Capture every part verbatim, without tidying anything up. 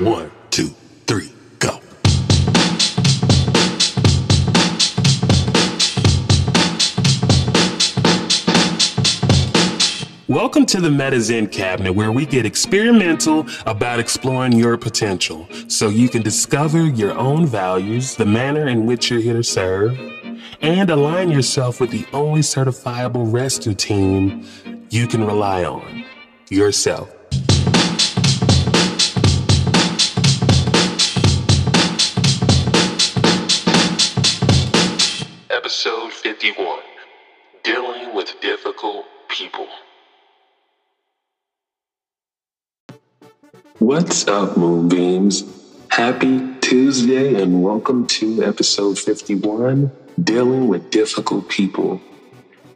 One, two, three, go. Welcome to the Medizen Cabinet, where we get experimental about exploring your potential so you can discover your own values, the manner in which you're here to serve, and align yourself with the only certifiable rescue team you can rely on, yourself. Episode fifty-one, Dealing with Difficult People. What's up, Moonbeams? Happy Tuesday and welcome to episode fifty-one, Dealing with Difficult People.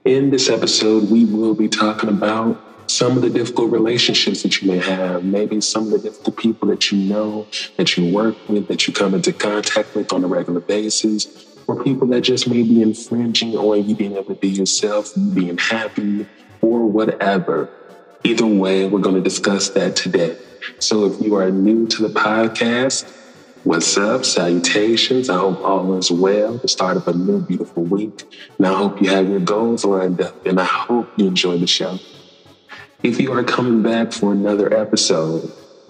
In this episode, we will be talking about some of the difficult relationships that you may have, maybe some of the difficult people that you know, that you work with, that you come into contact with on a regular basis, or people that just may be infringing on you being able to be yourself, you being happy, or whatever. Either way, we're going to discuss that today. So if you are new to the podcast, what's up? Salutations. I hope all is well. The start of a new, beautiful week. And I hope you have your goals lined up, and I hope you enjoy the show. If you are coming back for another episode,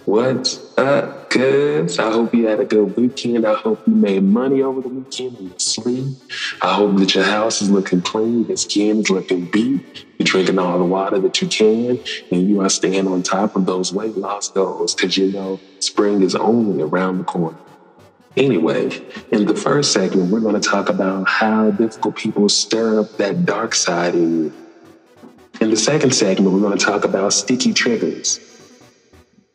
what's up, cuz? I hope you had a good weekend. I hope you made money over the weekend in your sleep. I hope that your house is looking clean, your skin is looking beat, you're drinking all the water that you can, and you are staying on top of those weight loss goals, because you know spring is only around the corner. Anyway, in the first segment, we're going to talk about how difficult people stir up that dark side in you. In the second segment, we're going to talk about sticky triggers.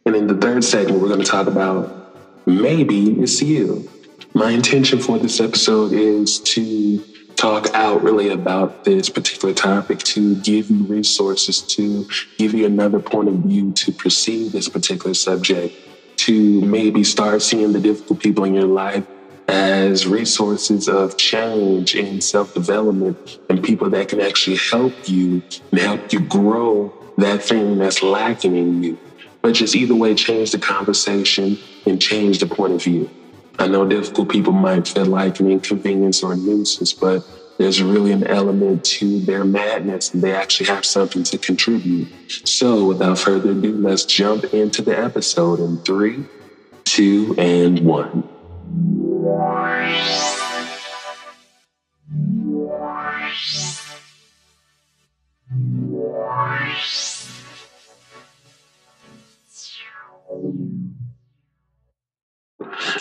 And in the third segment, we're going to talk about maybe it's you. My intention for this episode is to talk out really about this particular topic, to give you resources, to give you another point of view to perceive this particular subject, to maybe start seeing the difficult people in your life as resources of change and self-development and people that can actually help you and help you grow that thing that's lacking in you. But just either way, change the conversation and change the point of view. I know difficult people might feel like an inconvenience or a nuisance, but there's really an element to their madness, and they actually have something to contribute. So without further ado, let's jump into the episode in three, two, and one.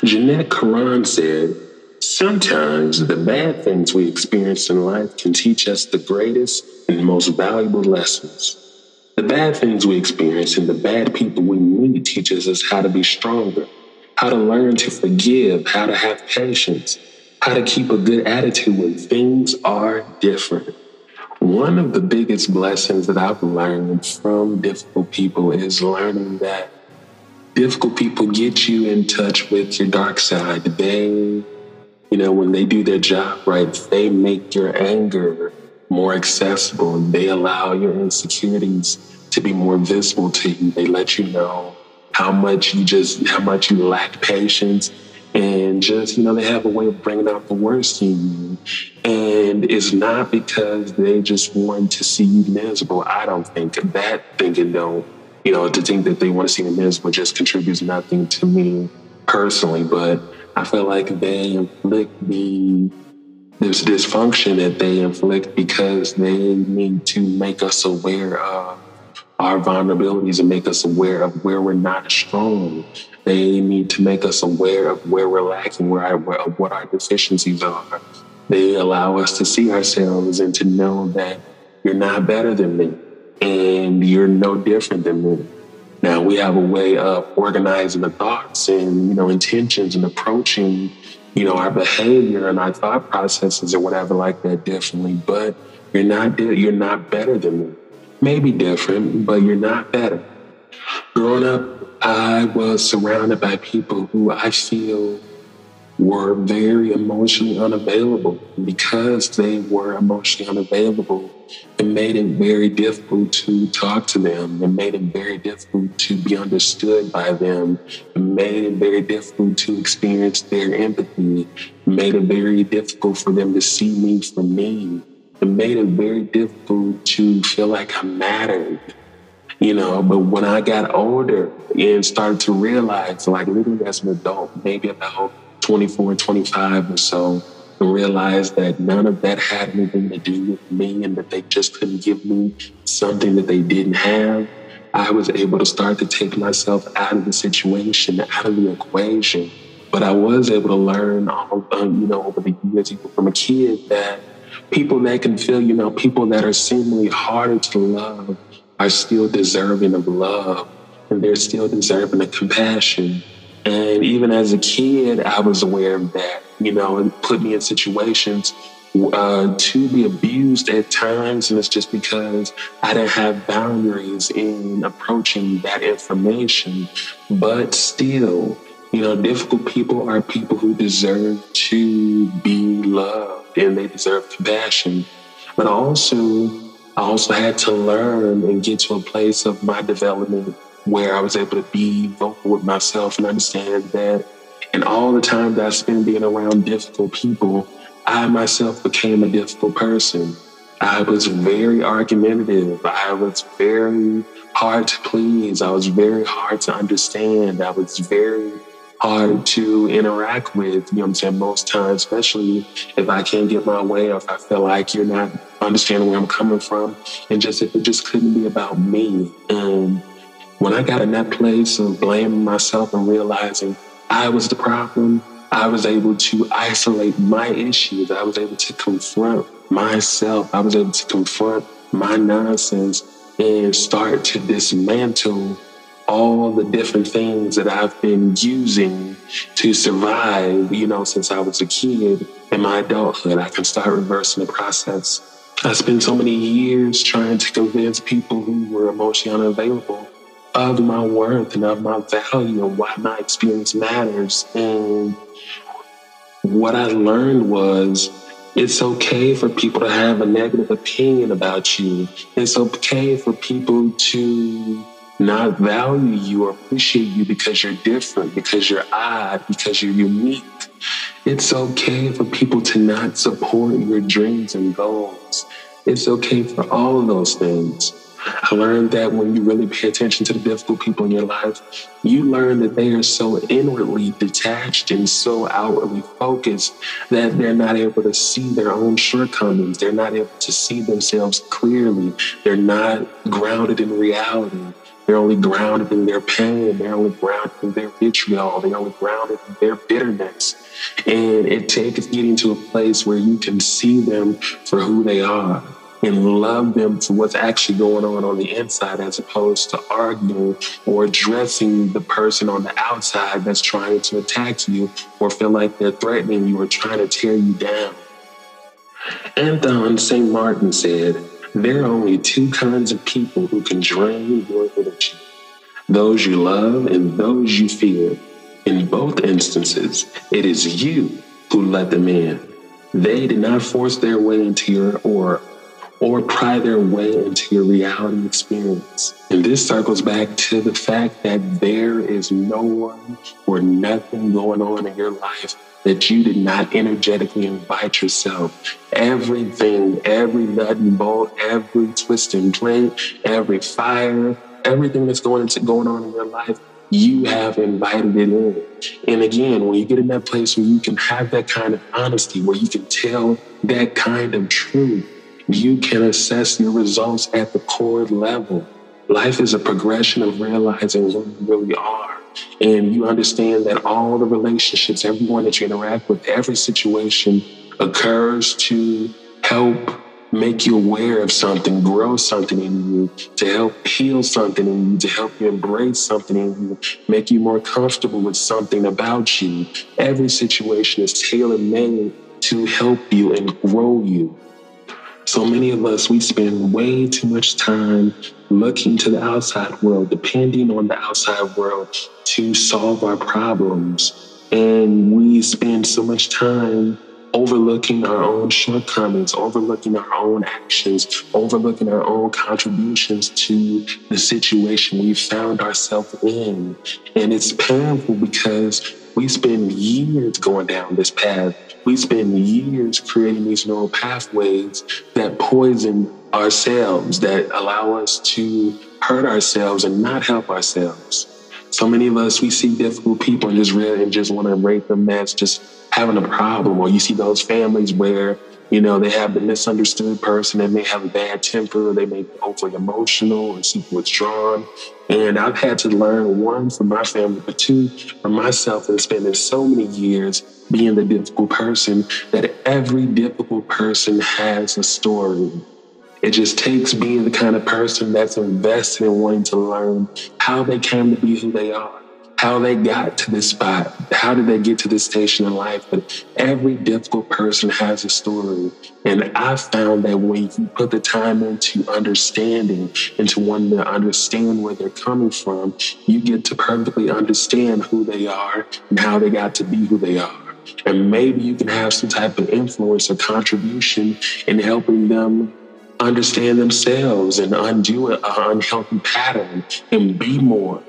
Jeanette Caron said, "Sometimes the bad things we experience in life can teach us the greatest and most valuable lessons. The bad things we experience and the bad people we meet teaches us how to be stronger, how to learn to forgive, how to have patience, how to keep a good attitude when things are different." One of the biggest blessings that I've learned from difficult people is learning that difficult people get you in touch with your dark side. They, you know, when they do their job right, they make your anger more accessible. They allow your insecurities to be more visible to you. They let you know how much you just, how much you lack patience. And just, you know, they have a way of bringing out the worst in you. And it's not because they just want to see you miserable. I don't think that thinking don't. You know, to think that they want to see me miserable just contributes nothing to me personally. But I feel like they inflict the this dysfunction that they inflict because they need to make us aware of our vulnerabilities and make us aware of where we're not strong. They need to make us aware of where we're lacking, where, I, where what our deficiencies are. They allow us to see ourselves and to know that you're not better than me. And you're no different than me. Now, we have a way of organizing the thoughts and, you know, intentions and approaching, you know, our behavior and our thought processes or whatever like that differently. But you're not you're not better than me. Maybe different, but you're not better. Growing up, I was surrounded by people who I feel were very emotionally unavailable. Because they were emotionally unavailable, It made it very difficult to talk to them. It made it very difficult to be understood by them. It made it very difficult to experience their empathy. It made it very difficult for them to see me for me. It made it very difficult to feel like I mattered. You know, but when I got older and started to realize, like literally as an adult, maybe about twenty-four, twenty-five or so, to realize that none of that had anything to do with me and that they just couldn't give me something that they didn't have, I was able to start to take myself out of the situation, out of the equation. But I was able to learn, all, um, you know, over the years, even from a kid, that people that can feel, you know, people that are seemingly harder to love are still deserving of love, and they're still deserving of compassion. And even as a kid, I was aware of that, you know, and put me in situations uh, to be abused at times. And it's just because I didn't have boundaries in approaching that information. But still, you know, difficult people are people who deserve to be loved and they deserve compassion. But also, I also had to learn and get to a place of my development where I was able to be vocal with myself and understand that in all the time that I spent being around difficult people, I myself became a difficult person. I was very argumentative. I was very hard to please. I was very hard to understand. I was very hard to interact with, you know what I'm saying, most times, especially if I can't get my way or if I feel like you're not understanding where I'm coming from, and just if it just couldn't be about me. Um, when I got in that place of blaming myself and realizing I was the problem, I was able to isolate my issues. I was able to confront myself. I was able to confront my nonsense and start to dismantle all the different things that I've been using to survive, you know, since I was a kid in my adulthood. I can start reversing the process. I spent so many years trying to convince people who were emotionally unavailable of my worth and of my value and why my experience matters. And what I learned was, it's okay for people to have a negative opinion about you. It's okay for people to not value you or appreciate you because you're different, because you're odd, because you're unique. It's okay for people to not support your dreams and goals. It's okay for all of those things. I learned that when you really pay attention to the difficult people in your life, you learn that they are so inwardly detached and so outwardly focused that they're not able to see their own shortcomings. They're not able to see themselves clearly. They're not grounded in reality. They're only grounded in their pain. They're only grounded in their vitriol. They're only grounded in their bitterness. And it takes getting to a place where you can see them for who they are and love them for what's actually going on on the inside, as opposed to arguing or addressing the person on the outside that's trying to attack you or feel like they're threatening you or trying to tear you down. Anthon Saint Martin said, "There are only two kinds of people who can drain your energy, those you love and those you fear. In both instances, it is you who let them in. They did not force their way into your aura or pry their way into your reality experience." And this circles back to the fact that there is no one or nothing going on in your life that you did not energetically invite yourself. Everything, every nut and bolt, every twist and turn, every fire, everything that's going, into, going on in your life, you have invited it in. And again, when you get in that place where you can have that kind of honesty, where you can tell that kind of truth, you can assess your results at the core level. Life is a progression of realizing who you really are. And you understand that all the relationships, everyone that you interact with, every situation occurs to help make you aware of something, grow something in you, to help heal something in you, to help you embrace something in you, make you more comfortable with something about you. Every situation is tailor-made to help you and grow you. So many of us, we spend way too much time looking to the outside world, depending on the outside world to solve our problems. And we spend so much time overlooking our own shortcomings, overlooking our own actions, overlooking our own contributions to the situation we found ourselves in. And it's painful because we spend years going down this path. We spend years creating these neural pathways that poison ourselves, that allow us to hurt ourselves and not help ourselves. So many of us, we see difficult people and just really and just want to rate them as just having a problem. Or you see those families where, you know, they have the misunderstood person and they have a bad temper. They may be overly emotional and super withdrawn. And I've had to learn, one, from my family, but two, from myself, and spending so many years being the difficult person, that every difficult person has a story. It just takes being the kind of person that's invested in wanting to learn how they came to be who they are, how they got to this spot, how did they get to this station in life. But every difficult person has a story. And I found that when you put the time into understanding, into wanting to understand where they're coming from, you get to perfectly understand who they are and how they got to be who they are. And maybe you can have some type of influence or contribution in helping them understand themselves and undo an unhealthy pattern and be more.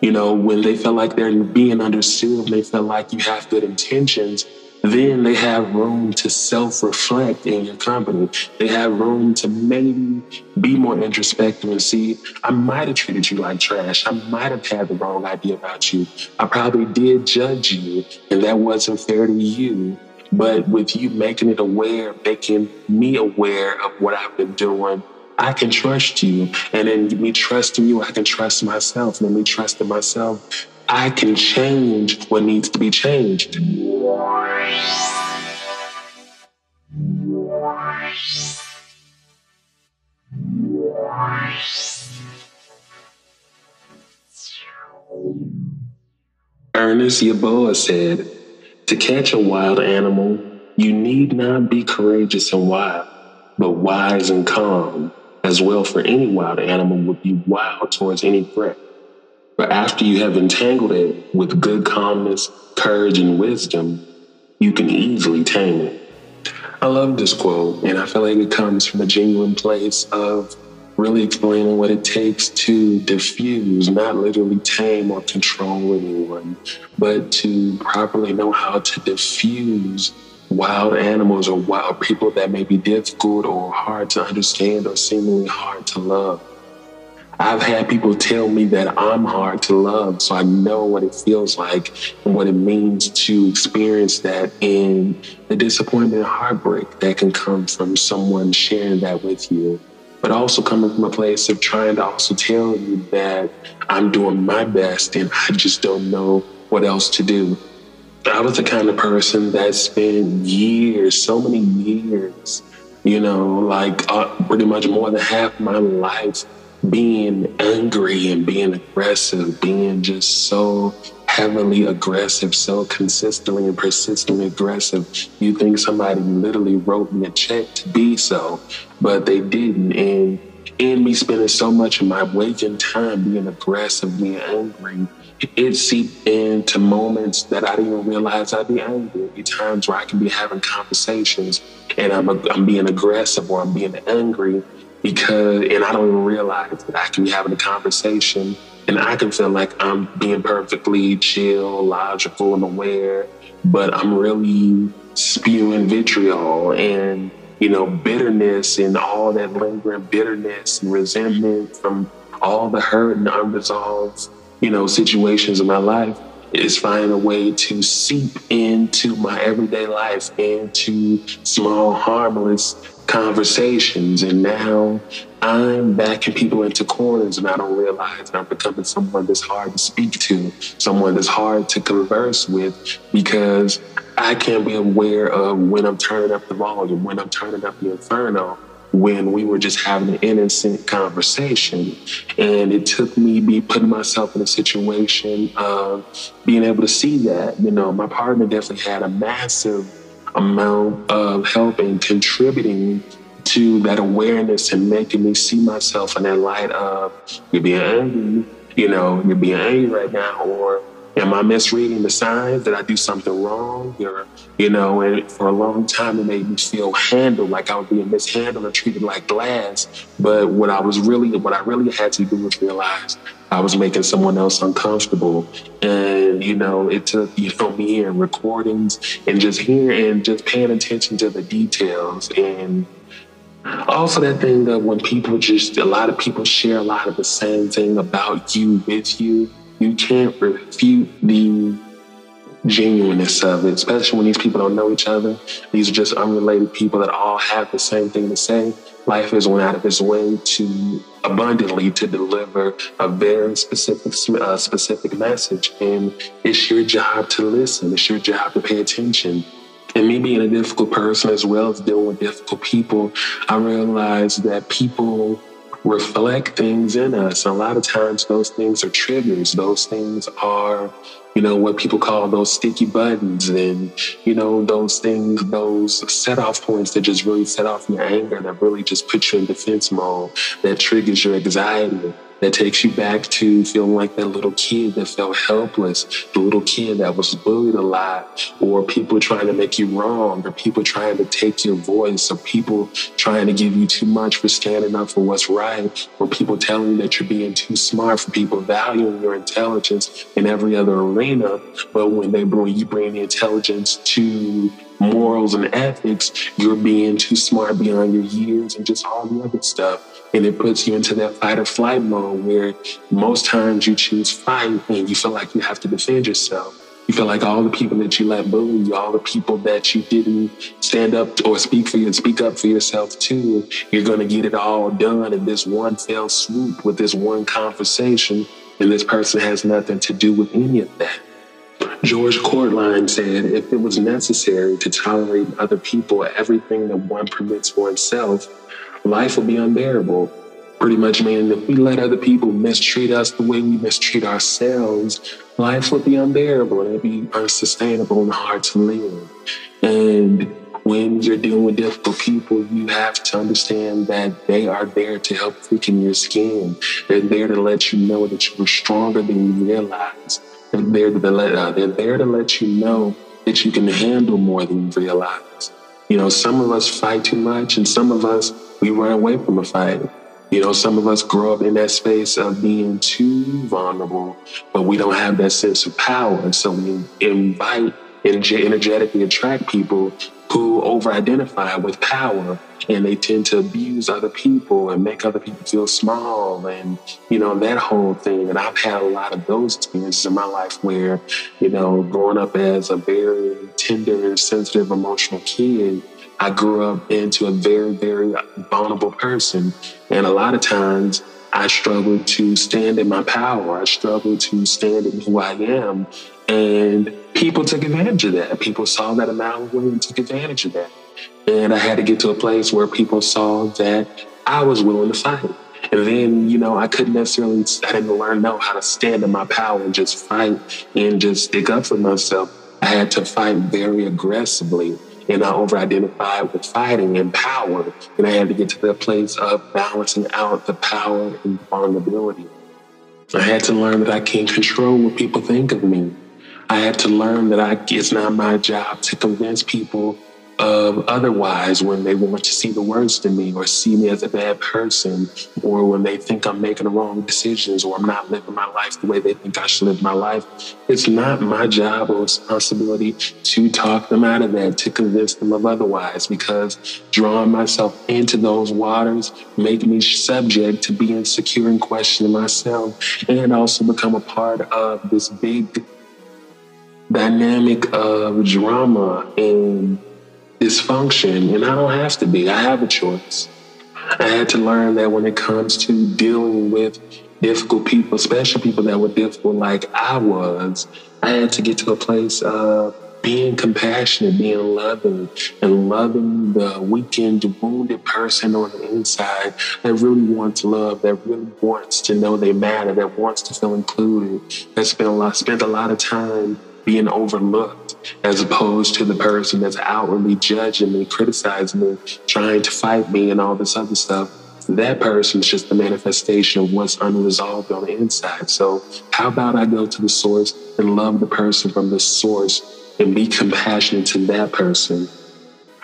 You know, when they feel like they're being understood, they feel like you have good intentions, then they have room to self-reflect in your company. They have room to maybe be more introspective and see, I might have treated you like trash. I might have had the wrong idea about you. I probably did judge you, and that wasn't fair to you. But with you making it aware, making me aware of what I've been doing, I can trust you. And in me trusting you, I can trust myself. And in me trusting myself, I can change what needs to be changed. Ernest Yeboah said, "To catch a wild animal, you need not be courageous and wild, but wise and calm, as well for any wild animal would be wild towards any threat. But after you have entangled it with good calmness, courage, and wisdom, you can easily tame it." I love this quote, and I feel like it comes from a genuine place of really explaining what it takes to diffuse, not literally tame or control anyone, but to properly know how to diffuse wild animals or wild people that may be difficult or hard to understand or seemingly hard to love. I've had people tell me that I'm hard to love, so I know what it feels like and what it means to experience that, and the disappointment and heartbreak that can come from someone sharing that with you. But also coming from a place of trying to also tell you that I'm doing my best and I just don't know what else to do. I was the kind of person that spent years, so many years, you know, like uh, pretty much more than half my life being angry and being aggressive, being just so heavily aggressive, so consistently and persistently aggressive. You think somebody literally wrote me a check to be so, but they didn't. And in me spending so much of my waking time being aggressive, being angry, it seeped into moments that I didn't even realize I'd be angry. There'd be times where I can be having conversations and I'm, I'm being aggressive or I'm being angry because, and I don't even realize that I can be having a conversation. And I can feel like I'm being perfectly chill, logical, and aware, but I'm really spewing vitriol and, you know, bitterness and all that lingering bitterness and resentment from all the hurt and unresolved, you know, situations in my life is finding a way to seep into my everyday life, into small, harmless conversations. And now I'm backing people into corners and I don't realize I'm becoming someone that's hard to speak to, someone that's hard to converse with, because I can't be aware of when I'm turning up the volume, when I'm turning up the inferno, when we were just having an innocent conversation. And it took me be putting myself in a situation of being able to see that. You know, my partner definitely had a massive amount of help in contributing to that awareness and making me see myself in that light of, you're being angry, you know, you're being angry right now, or Am I misreading the signs? Did I do something wrong? Or, you know, and for a long time, it made me feel handled, like I was being mishandled or treated like glass. But what I was really, what I really had to do was realize I was making someone else uncomfortable. And, you know, it took, you know, me hearing recordings and just hearing and just paying attention to the details. And also that thing of when people just, a lot of people share a lot of the same thing about you with you. You can't refute the genuineness of it, especially when these people don't know each other. These are just unrelated people that all have the same thing to say. Life is going out of its way to abundantly to deliver a very specific, uh, specific message. And it's your job to listen. It's your job to pay attention. And me being a difficult person as well as dealing with difficult people, I realized that people reflect things in us. And a lot of times those things are triggers. Those things are, you know, what people call those sticky buttons and, you know, those things, those set off points that just really set off your anger, that really just put you in defense mode, that triggers your anxiety, that takes you back to feeling like that little kid that felt helpless, the little kid that was bullied a lot, or people trying to make you wrong, or people trying to take your voice, or people trying to give you too much for standing up for what's right, or people telling you that you're being too smart, for people valuing your intelligence in every other arena. But when they bring, you bring the intelligence to morals and ethics, you're being too smart beyond your years and just all the other stuff. And it puts you into that fight or flight mode where most times you choose fight and you feel like you have to defend yourself. You feel like all the people that you let bully you, all the people that you didn't stand up or speak for you and speak up for yourself to, you're going to get it all done in this one fell swoop with this one conversation. And this person has nothing to do with any of that. George Courtline said, if it was necessary to tolerate other people, everything that one permits oneself, life will be unbearable. Pretty much meaning if we let other people mistreat us the way we mistreat ourselves, life will be unbearable and it'll be unsustainable and hard to live. And when you're dealing with difficult people, you have to understand that they are there to help thicken your skin. They're there to let you know that you're stronger than you realize. They're there to let, uh, they're there to let you know that you can handle more than you realize. You know, some of us fight too much and some of us, we run away from a fight. You know, some of us grow up in that space of being too vulnerable, but we don't have that sense of power. And so we invite, energetically attract people who over-identify with power, and they tend to abuse other people and make other people feel small and, you know, that whole thing. And I've had a lot of those experiences in my life where, you know, growing up as a very tender and sensitive emotional kid, I grew up into a very, very vulnerable person. And a lot of times I struggled to stand in my power. I struggled to stand in who I am. And people took advantage of that. People saw that a mile away and took advantage of that. And I had to get to a place where people saw that I was willing to fight. And then, you know, I couldn't necessarily, I didn't learn know how to stand in my power and just fight and just stick up for myself. I had to fight very aggressively. And I over-identified with fighting and power. And I had to get to the place of balancing out the power and vulnerability. I had to learn that I can't control what people think of me. I had to learn that I, it's not my job to convince people of otherwise when they want to see the worst in me or see me as a bad person, or when they think I'm making the wrong decisions or I'm not living my life the way they think I should live my life. It's not my job or responsibility to talk them out of that, to convince them of otherwise, because drawing myself into those waters make me subject to being insecure and questioning myself, and also become a part of this big dynamic of drama and dysfunction, and I don't have to be. I have a choice. I had to learn that when it comes to dealing with difficult people, especially people that were difficult like I was, I had to get to a place of being compassionate, being loving, and loving the weakened, wounded person on the inside that really wants love, that really wants to know they matter, that wants to feel included, that spent a lot, spent a lot of time being overlooked, as opposed to the person that's outwardly judging me, criticizing me, trying to fight me and all this other stuff. that person is just the manifestation of what's unresolved on the inside. So how about I go to the source and love the person from the source and be compassionate to that person?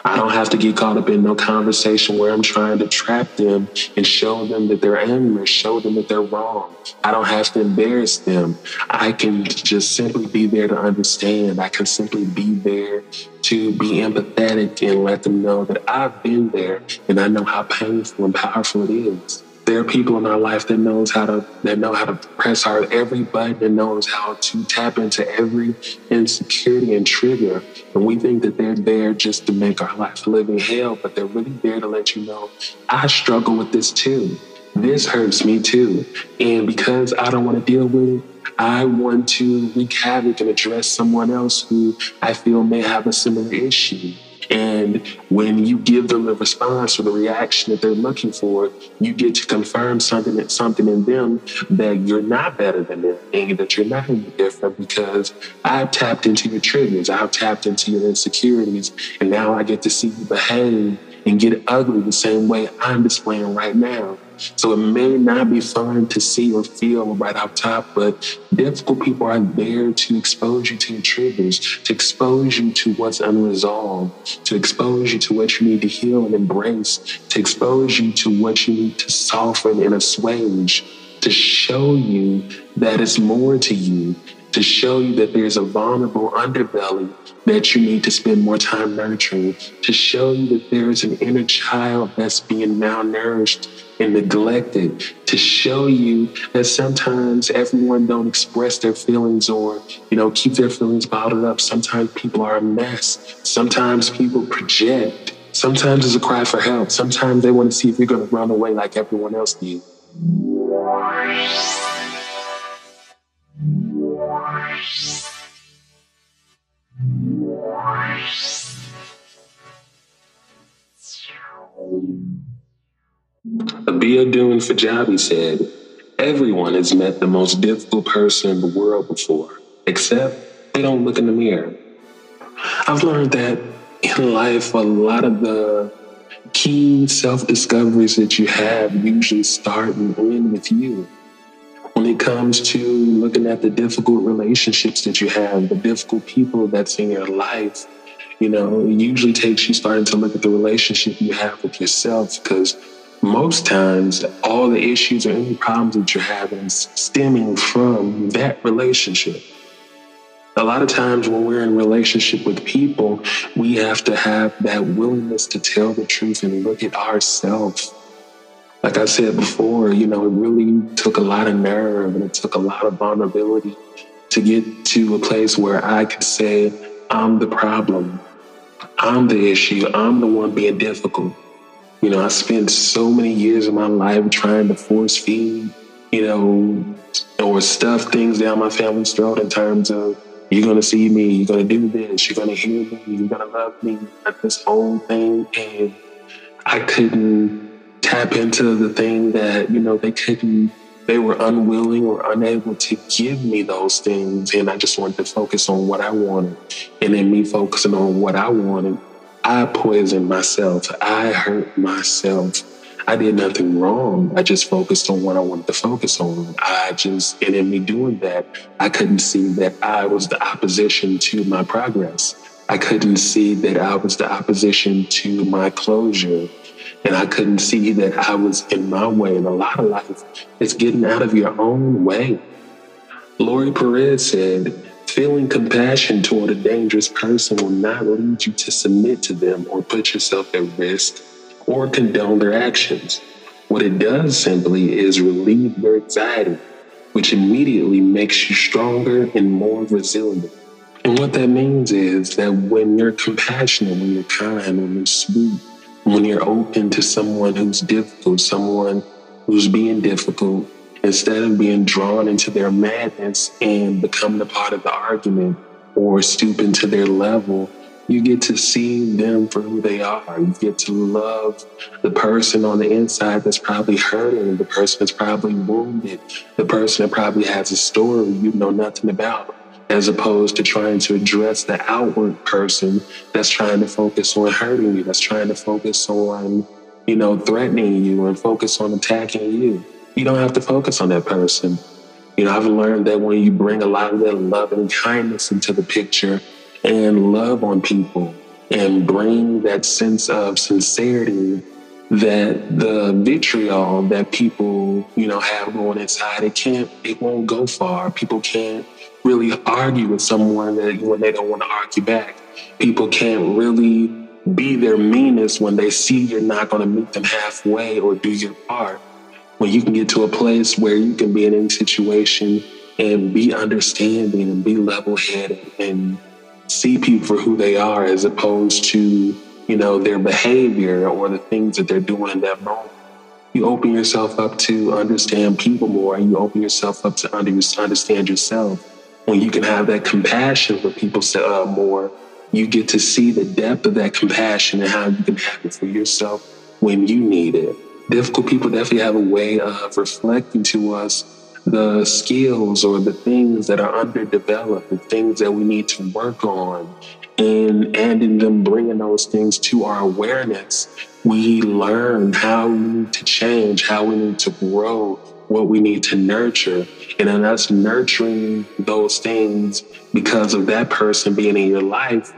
I don't have to get caught up in no conversation where I'm trying to trap them and show them that they're amorous, show them that they're wrong. I don't have to embarrass them. I can just simply be there to understand. I can simply be there to be empathetic and let them know that I've been there and I know how painful and powerful it is. There are people in our life that knows how to that know how to press hard every button and knows how to tap into every insecurity and trigger. And we think that they're there just to make our life a living hell, but they're really there to let you know, I struggle with this too. This hurts me too. And because I don't want to deal with it, I want to wreak havoc and address someone else who I feel may have a similar issue. And when you give them the response or the reaction that they're looking for, you get to confirm something something in them that you're not better than them and that you're not any different, because I've tapped into your triggers, I've tapped into your insecurities, and now I get to see you behave and get ugly the same way I'm displaying right now. So it may not be fun to see or feel right off top, but difficult people are there to expose you to your triggers, to expose you to what's unresolved, to expose you to what you need to heal and embrace, to expose you to what you need to soften and assuage, to show you that it's more to you, to show you that there's a vulnerable underbelly that you need to spend more time nurturing, to show you that there is an inner child that's being malnourished and neglected, to show you that sometimes everyone don't express their feelings or, you know, keep their feelings bottled up. Sometimes people are a mess. Sometimes people project. Sometimes it's a cry for help. Sometimes they want to see if you're going to run away like everyone else did. A doing for fajabi said, everyone has met the most difficult person in the world before, except they don't look in the mirror. I've learned that in life, a lot of the key self-discoveries that you have usually start and end with you. When it comes to looking at the difficult relationships that you have, the difficult people that's in your life, you know, it usually takes you starting to look at the relationship you have with yourself, because most times, all the issues or any problems that you're having is stemming from that relationship. A lot of times when we're in relationship with people, we have to have that willingness to tell the truth and look at ourselves. Like I said before, you know, it really took a lot of nerve and it took a lot of vulnerability to get to a place where I could say, I'm the problem. I'm the issue. I'm the one being difficult. You know, I spent so many years of my life trying to force feed, you know, or stuff things down my family's throat in terms of, you're going to see me, you're going to do this, you're going to hear me, you're going to love me, like this whole thing. And I couldn't tap into the thing that, you know, they couldn't, they were unwilling or unable to give me those things. And I just wanted to focus on what I wanted. And then me focusing on what I wanted, I poisoned myself. I hurt myself. I did nothing wrong. I just focused on what I wanted to focus on. I just, and in me doing that, I couldn't see that I was the opposition to my progress. I couldn't see that I was the opposition to my closure. And I couldn't see that I was in my way. And a lot of life is getting out of your own way. Lori Perez said, feeling compassion toward a dangerous person will not lead you to submit to them or put yourself at risk or condone their actions. What it does simply is relieve your anxiety, which immediately makes you stronger and more resilient. And what that means is that when you're compassionate, when you're kind, when you're sweet, when you're open to someone who's difficult, someone who's being difficult, instead of being drawn into their madness and becoming a part of the argument or stooping to their level, you get to see them for who they are. You get to love the person on the inside that's probably hurting, the person that's probably wounded, the person that probably has a story you know nothing about, as opposed to trying to address the outward person that's trying to focus on hurting you, that's trying to focus on, you know, threatening you and focus on attacking you. You don't have to focus on that person. You know, I've learned that when you bring a lot of that love and kindness into the picture and love on people and bring that sense of sincerity, that the vitriol that people, you know, have going inside, it can't, it won't go far. People can't really argue with someone that when they don't want to argue back. People can't really be their meanest when they see you're not going to meet them halfway or do your part. When you can get to a place where you can be in any situation and be understanding and be level-headed and see people for who they are as opposed to, you know, their behavior or the things that they're doing in that moment. You open yourself up to understand people more, and you open yourself up to understand yourself. When you can have that compassion for people uh, more, you get to see the depth of that compassion and how you can have it for yourself when you need it. Difficult people definitely have a way of reflecting to us the skills or the things that are underdeveloped, the things that we need to work on. And, and in them bringing those things to our awareness, we learn how we need to change, how we need to grow, what we need to nurture. And in us nurturing those things because of that person being in your life,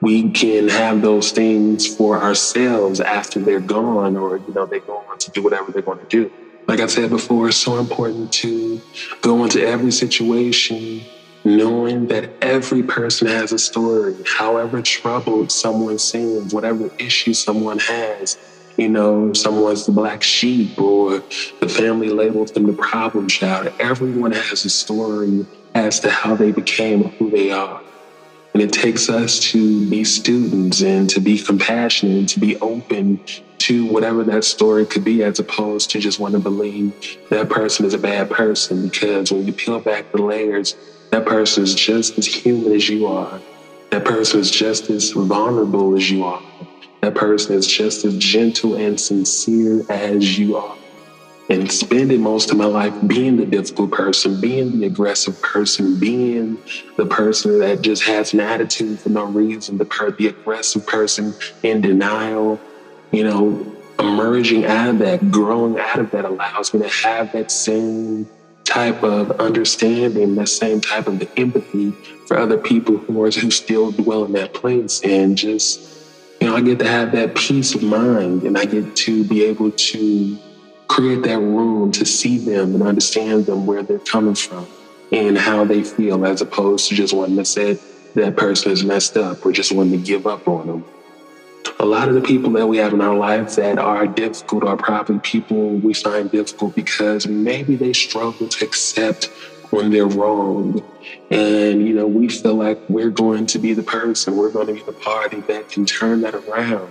we can have those things for ourselves after they're gone, or, you know, they go on to do whatever they're going to do. Like I said before, it's so important to go into every situation knowing that every person has a story, however troubled someone seems, whatever issue someone has. You know, someone's the black sheep or the family labels them the problem child. Everyone has a story as to how they became who they are. And it takes us to be students and to be compassionate and to be open to whatever that story could be, as opposed to just want to believe that person is a bad person. Because when you peel back the layers, that person is just as human as you are. That person is just as vulnerable as you are. That person is just as gentle and sincere as you are. And spending most of my life being the difficult person, being the aggressive person, being the person that just has an attitude for no reason, the, per- the aggressive person in denial, you know, emerging out of that, growing out of that allows me to have that same type of understanding, that same type of empathy for other people who are who still dwell in that place. And just, you know, I get to have that peace of mind, and I get to be able to create that room to see them and understand them, where they're coming from and how they feel, as opposed to just wanting to say that person is messed up or just wanting to give up on them. A lot of the people that we have in our life that are difficult are probably people we find difficult because maybe they struggle to accept when they're wrong. And, you know, we feel like we're going to be the person, we're going to be the party that can turn that around.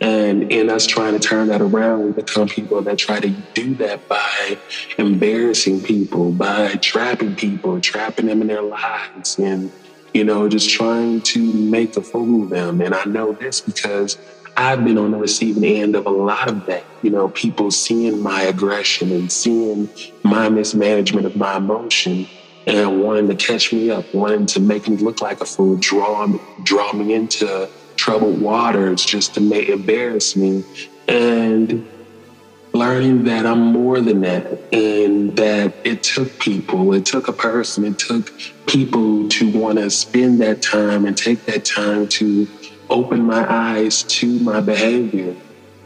And in us trying to turn that around, we become people that try to do that by embarrassing people, by trapping people, trapping them in their lives, and, you know, just trying to make a fool of them. And I know this because I've been on the receiving end of a lot of that. You know, people seeing my aggression and seeing my mismanagement of my emotion and wanting to catch me up, wanting to make me look like a fool, draw, draw me into troubled waters just to make embarrass me, and learning that I'm more than that, and that it took people, it took a person, it took people to want to spend that time and take that time to open my eyes to my behavior,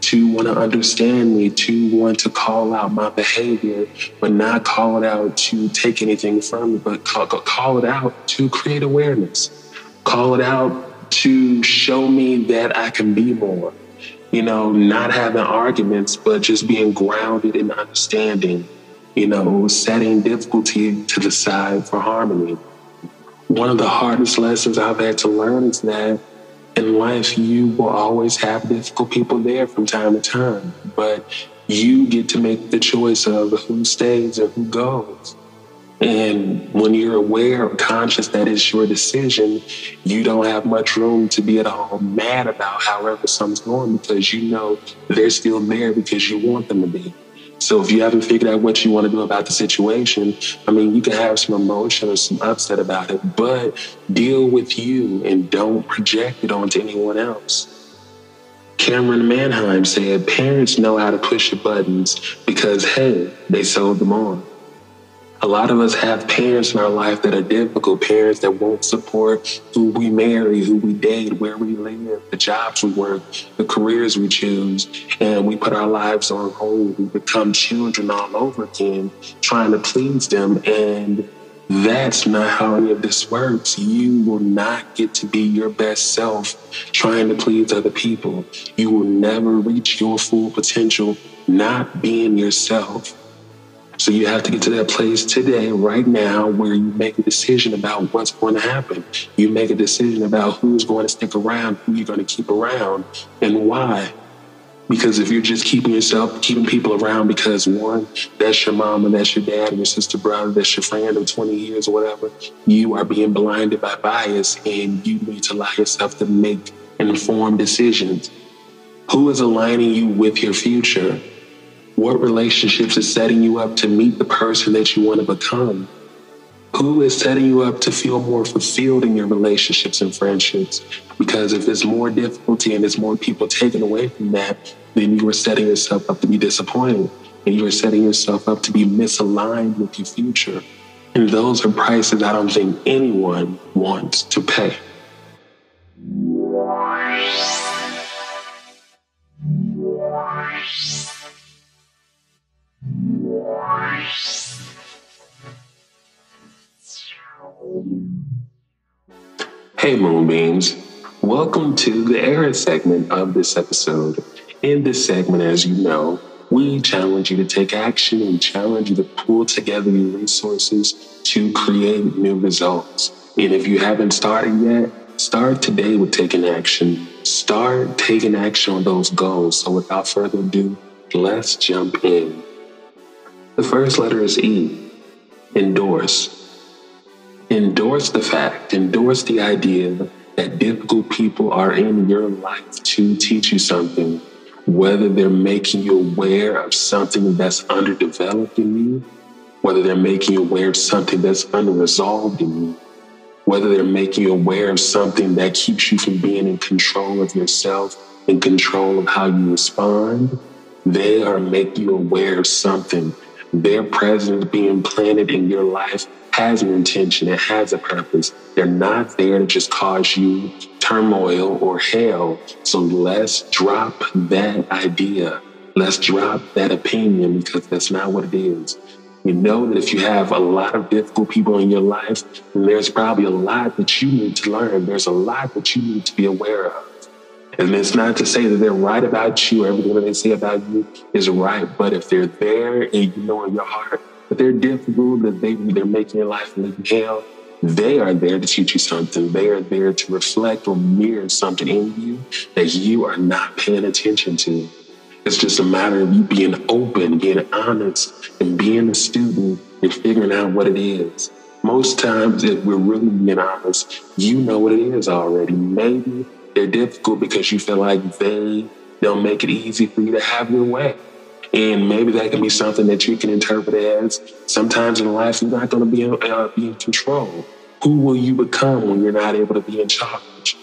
to want to understand me, to want to call out my behavior, but not call it out to take anything from me, but call, call it out to create awareness, call it out to show me that I can be more, you know, not having arguments, but just being grounded in understanding, you know, setting difficulty to the side for harmony. One of the hardest lessons I've had to learn is that in life, you will always have difficult people there from time to time, but you get to make the choice of who stays and who goes. And when you're aware or conscious that it's your decision, you don't have much room to be at all mad about however something's going, because you know they're still there because you want them to be. So if you haven't figured out what you want to do about the situation, I mean, you can have some emotion or some upset about it, but deal with you and don't project it onto anyone else. Cameron Manheim said parents know how to push the buttons because, hey, they sold them on. A lot of us have parents in our life that are difficult, parents that won't support who we marry, who we date, where we live, the jobs we work, the careers we choose, and we put our lives on hold. We become children all over again, trying to please them, and that's not how any of this works. You will not get to be your best self trying to please other people. You will never reach your full potential not being yourself. So you have to get to that place today, right now, where you make a decision about what's going to happen. You make a decision about who's going to stick around, who you're going to keep around, and why. Because if you're just keeping yourself, keeping people around because, one, that's your mom and that's your dad and your sister, brother, that's your friend of twenty years or whatever, you are being blinded by bias, and you need to allow yourself to make informed decisions. Who is aligning you with your future? What relationships is setting you up to meet the person that you want to become? Who is setting you up to feel more fulfilled in your relationships and friendships? Because if there's more difficulty and there's more people taken away from that, then you are setting yourself up to be disappointed, and you are setting yourself up to be misaligned with your future. And those are prices I don't think anyone wants to pay. Hey Moonbeams, welcome to the Aaron segment of this episode. In this segment, as you know, we challenge you to take action and challenge you to pull together your resources to create new results. And if you haven't started yet, start today with taking action. Start taking action on those goals. So without further ado, let's jump in. The first letter is E, endorse. Endorse the fact, endorse the idea that difficult people are in your life to teach you something, whether they're making you aware of something that's underdeveloped in you, whether they're making you aware of something that's unresolved in you, whether they're making you aware of something that keeps you from being in control of yourself, in control of how you respond. They are making you aware of something. Their presence being planted in your life has an intention, it has a purpose. They're not there to just cause you turmoil or hell. So let's drop that idea. Let's drop that opinion, because that's not what it is. You know that if you have a lot of difficult people in your life, there's probably a lot that you need to learn. There's a lot that you need to be aware of. And it's not to say that they're right about you, everything that they say about you is right, but if they're there and you know in your heart that they're difficult, that they, they're making your life living hell, they are there to teach you something. They are there to reflect or mirror something in you that you are not paying attention to. It's just a matter of you being open, being honest, and being a student and figuring out what it is. Most times, if we're really being honest, you know what it is already. Maybe they're difficult because you feel like they don't make it easy for you to have your way. And maybe that can be something that you can interpret as sometimes in life you're not going to be, uh, be in control. Who will you become when you're not able to be in charge?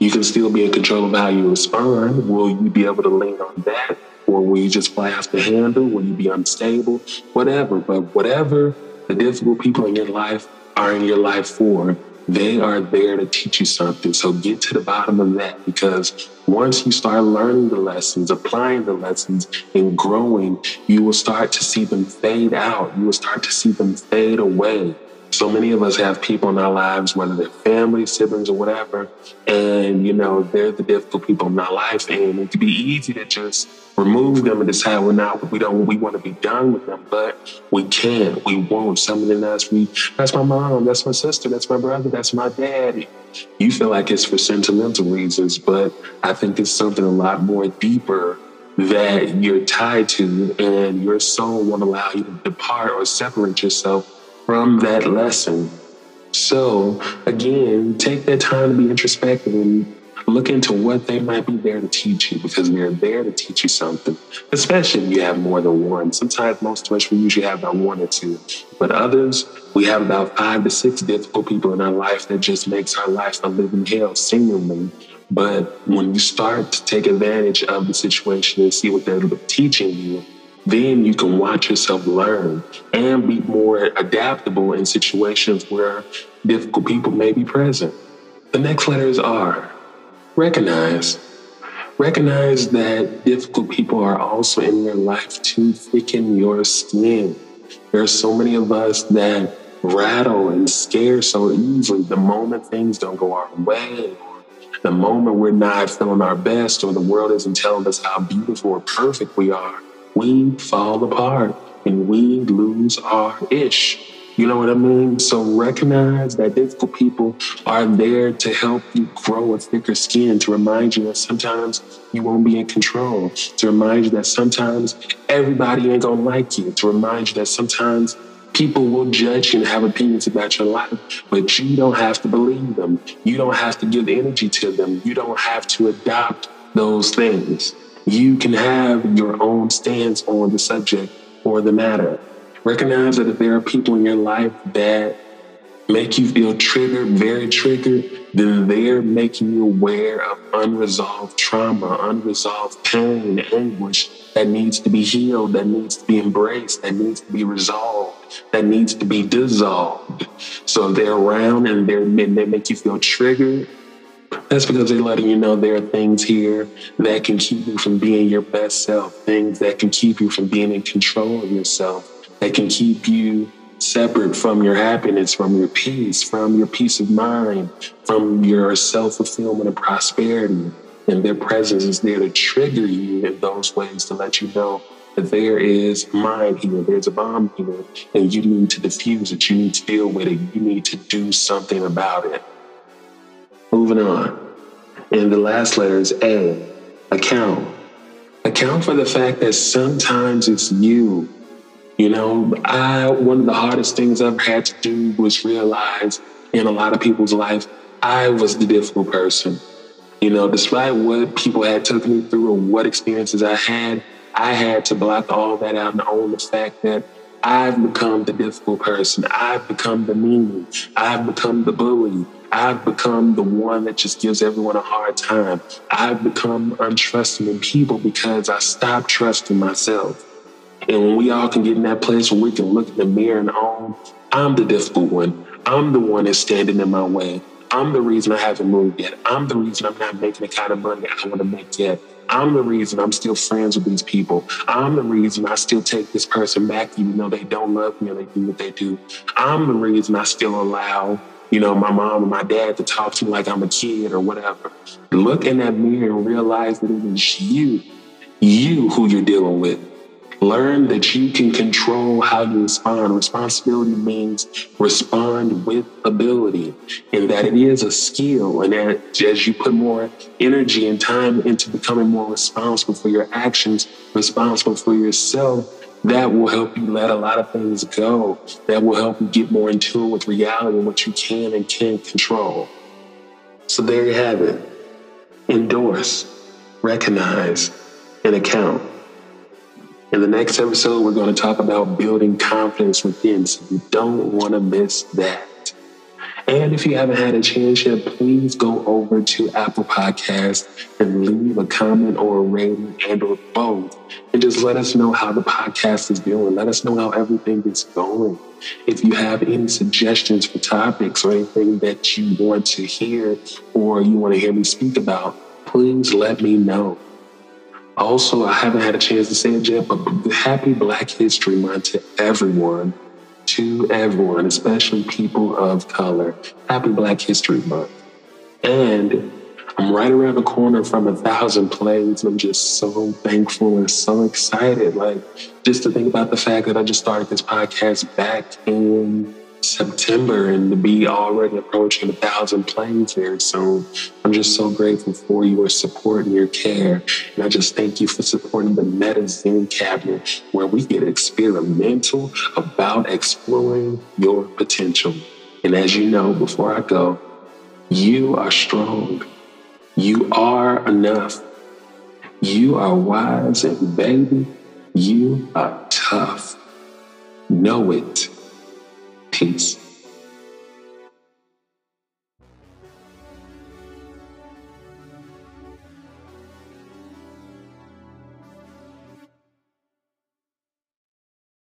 You can still be in control of how you respond. Will you be able to lean on that? Or will you just fly off the handle? Will you be unstable? Whatever. But whatever the difficult people in your life are in your life for, they are there to teach you something. So get to the bottom of that, because once you start learning the lessons, applying the lessons, and growing, you will start to see them fade out. You will start to see them fade away. So many of us have people in our lives, whether they're family, siblings, or whatever, and, you know, they're the difficult people in our life, and it could be easy to just remove them and decide we're not, we don't, we want to be done with them, but we can't, we won't. Some of them, that's, we, that's my mom, that's my sister, that's my brother, that's my daddy. You feel like it's for sentimental reasons, but I think it's something a lot more deeper that you're tied to, and your soul won't allow you to depart or separate yourself from that lesson. So again, take that time to be introspective and look into what they might be there to teach you, because they're there to teach you something, especially if you have more than one. Sometimes, most of us, we usually have about one or two, but others, we have about five to six difficult people in our life that just makes our life a living hell, seemingly, But when you start to take advantage of the situation and see what they're teaching you, then you can watch yourself learn and be more adaptable in situations where difficult people may be present. The next letters are recognize. Recognize that difficult people are also in your life to thicken your skin. There are so many of us that rattle and scare so easily the moment things don't go our way, the moment we're not feeling our best, or the world isn't telling us how beautiful or perfect we are. We fall apart and we lose our ish. You know what I mean? So recognize that difficult people are there to help you grow a thicker skin, to remind you that sometimes you won't be in control, to remind you that sometimes everybody ain't gonna like you, to remind you that sometimes people will judge you and have opinions about your life, but you don't have to believe them. You don't have to give energy to them. You don't have to adopt those things. You can have your own stance on the subject or the matter. Recognize that if there are people in your life that make you feel triggered, very triggered, then they're making you aware of unresolved trauma, unresolved pain, anguish that needs to be healed, that needs to be embraced, that needs to be resolved, that needs to be dissolved. So if they're around and, they're, and they make you feel triggered, that's because they're letting you know there are things here that can keep you from being your best self, things that can keep you from being in control of yourself, that can keep you separate from your happiness, from your peace, from your peace of mind, from your self-fulfillment and prosperity. And their presence is there to trigger you in those ways to let you know that there is mine here, there's a bomb here, and you need to diffuse it, you need to deal with it, you need to do something about it. Moving on. And the last letter is A, account. Account for the fact that sometimes it's you. You know, I, one of the hardest things I've had to do was realize in a lot of people's life, I was the difficult person. You know, despite what people had taken me through and what experiences I had, I had to block all that out and own the fact that I've become the difficult person. I've become the mean. I've become the bully. I've become the one that just gives everyone a hard time. I've become untrusting in people because I stopped trusting myself. And when we all can get in that place where we can look in the mirror and own, I'm the difficult one. I'm the one that's standing in my way. I'm the reason I haven't moved yet. I'm the reason I'm not making the kind of money I want to make yet. I'm the reason I'm still friends with these people. I'm the reason I still take this person back even though they don't love me or they do what they do. I'm the reason I still allow, you know, my mom and my dad to talk to me like I'm a kid or whatever. Look in that mirror and realize that it is you, you who you're dealing with. Learn that you can control how you respond. Responsibility means respond with ability, and that it is a skill, and that as you put more energy and time into becoming more responsible for your actions, responsible for yourself, that will help you let a lot of things go. That will help you get more in tune with reality and what you can and can't control. So there you have it. Endorse, recognize, and account. In the next episode, we're going to talk about building confidence within, so you don't want to miss that. And if you haven't had a chance yet, please go over to Apple Podcasts and leave a comment or a rating and or both. And just let us know how the podcast is doing. Let us know how everything is going. If you have any suggestions for topics or anything that you want to hear or you want to hear me speak about, please let me know. Also, I haven't had a chance to say it yet, but happy Black History Month to everyone, to everyone, especially people of color. Happy Black History Month. And I'm right around the corner from a thousand plays. I'm just so thankful and so excited. Like, just to think about the fact that I just started this podcast back in September and to be already approaching a thousand plays very soon. I'm just so grateful for your support and your care. And I just thank you for supporting the Medizen Cabinet, where we get experimental about exploring your potential. And as you know, before I go, you are strong. You are enough. You are wise, and baby, you are tough. Know it. Peace.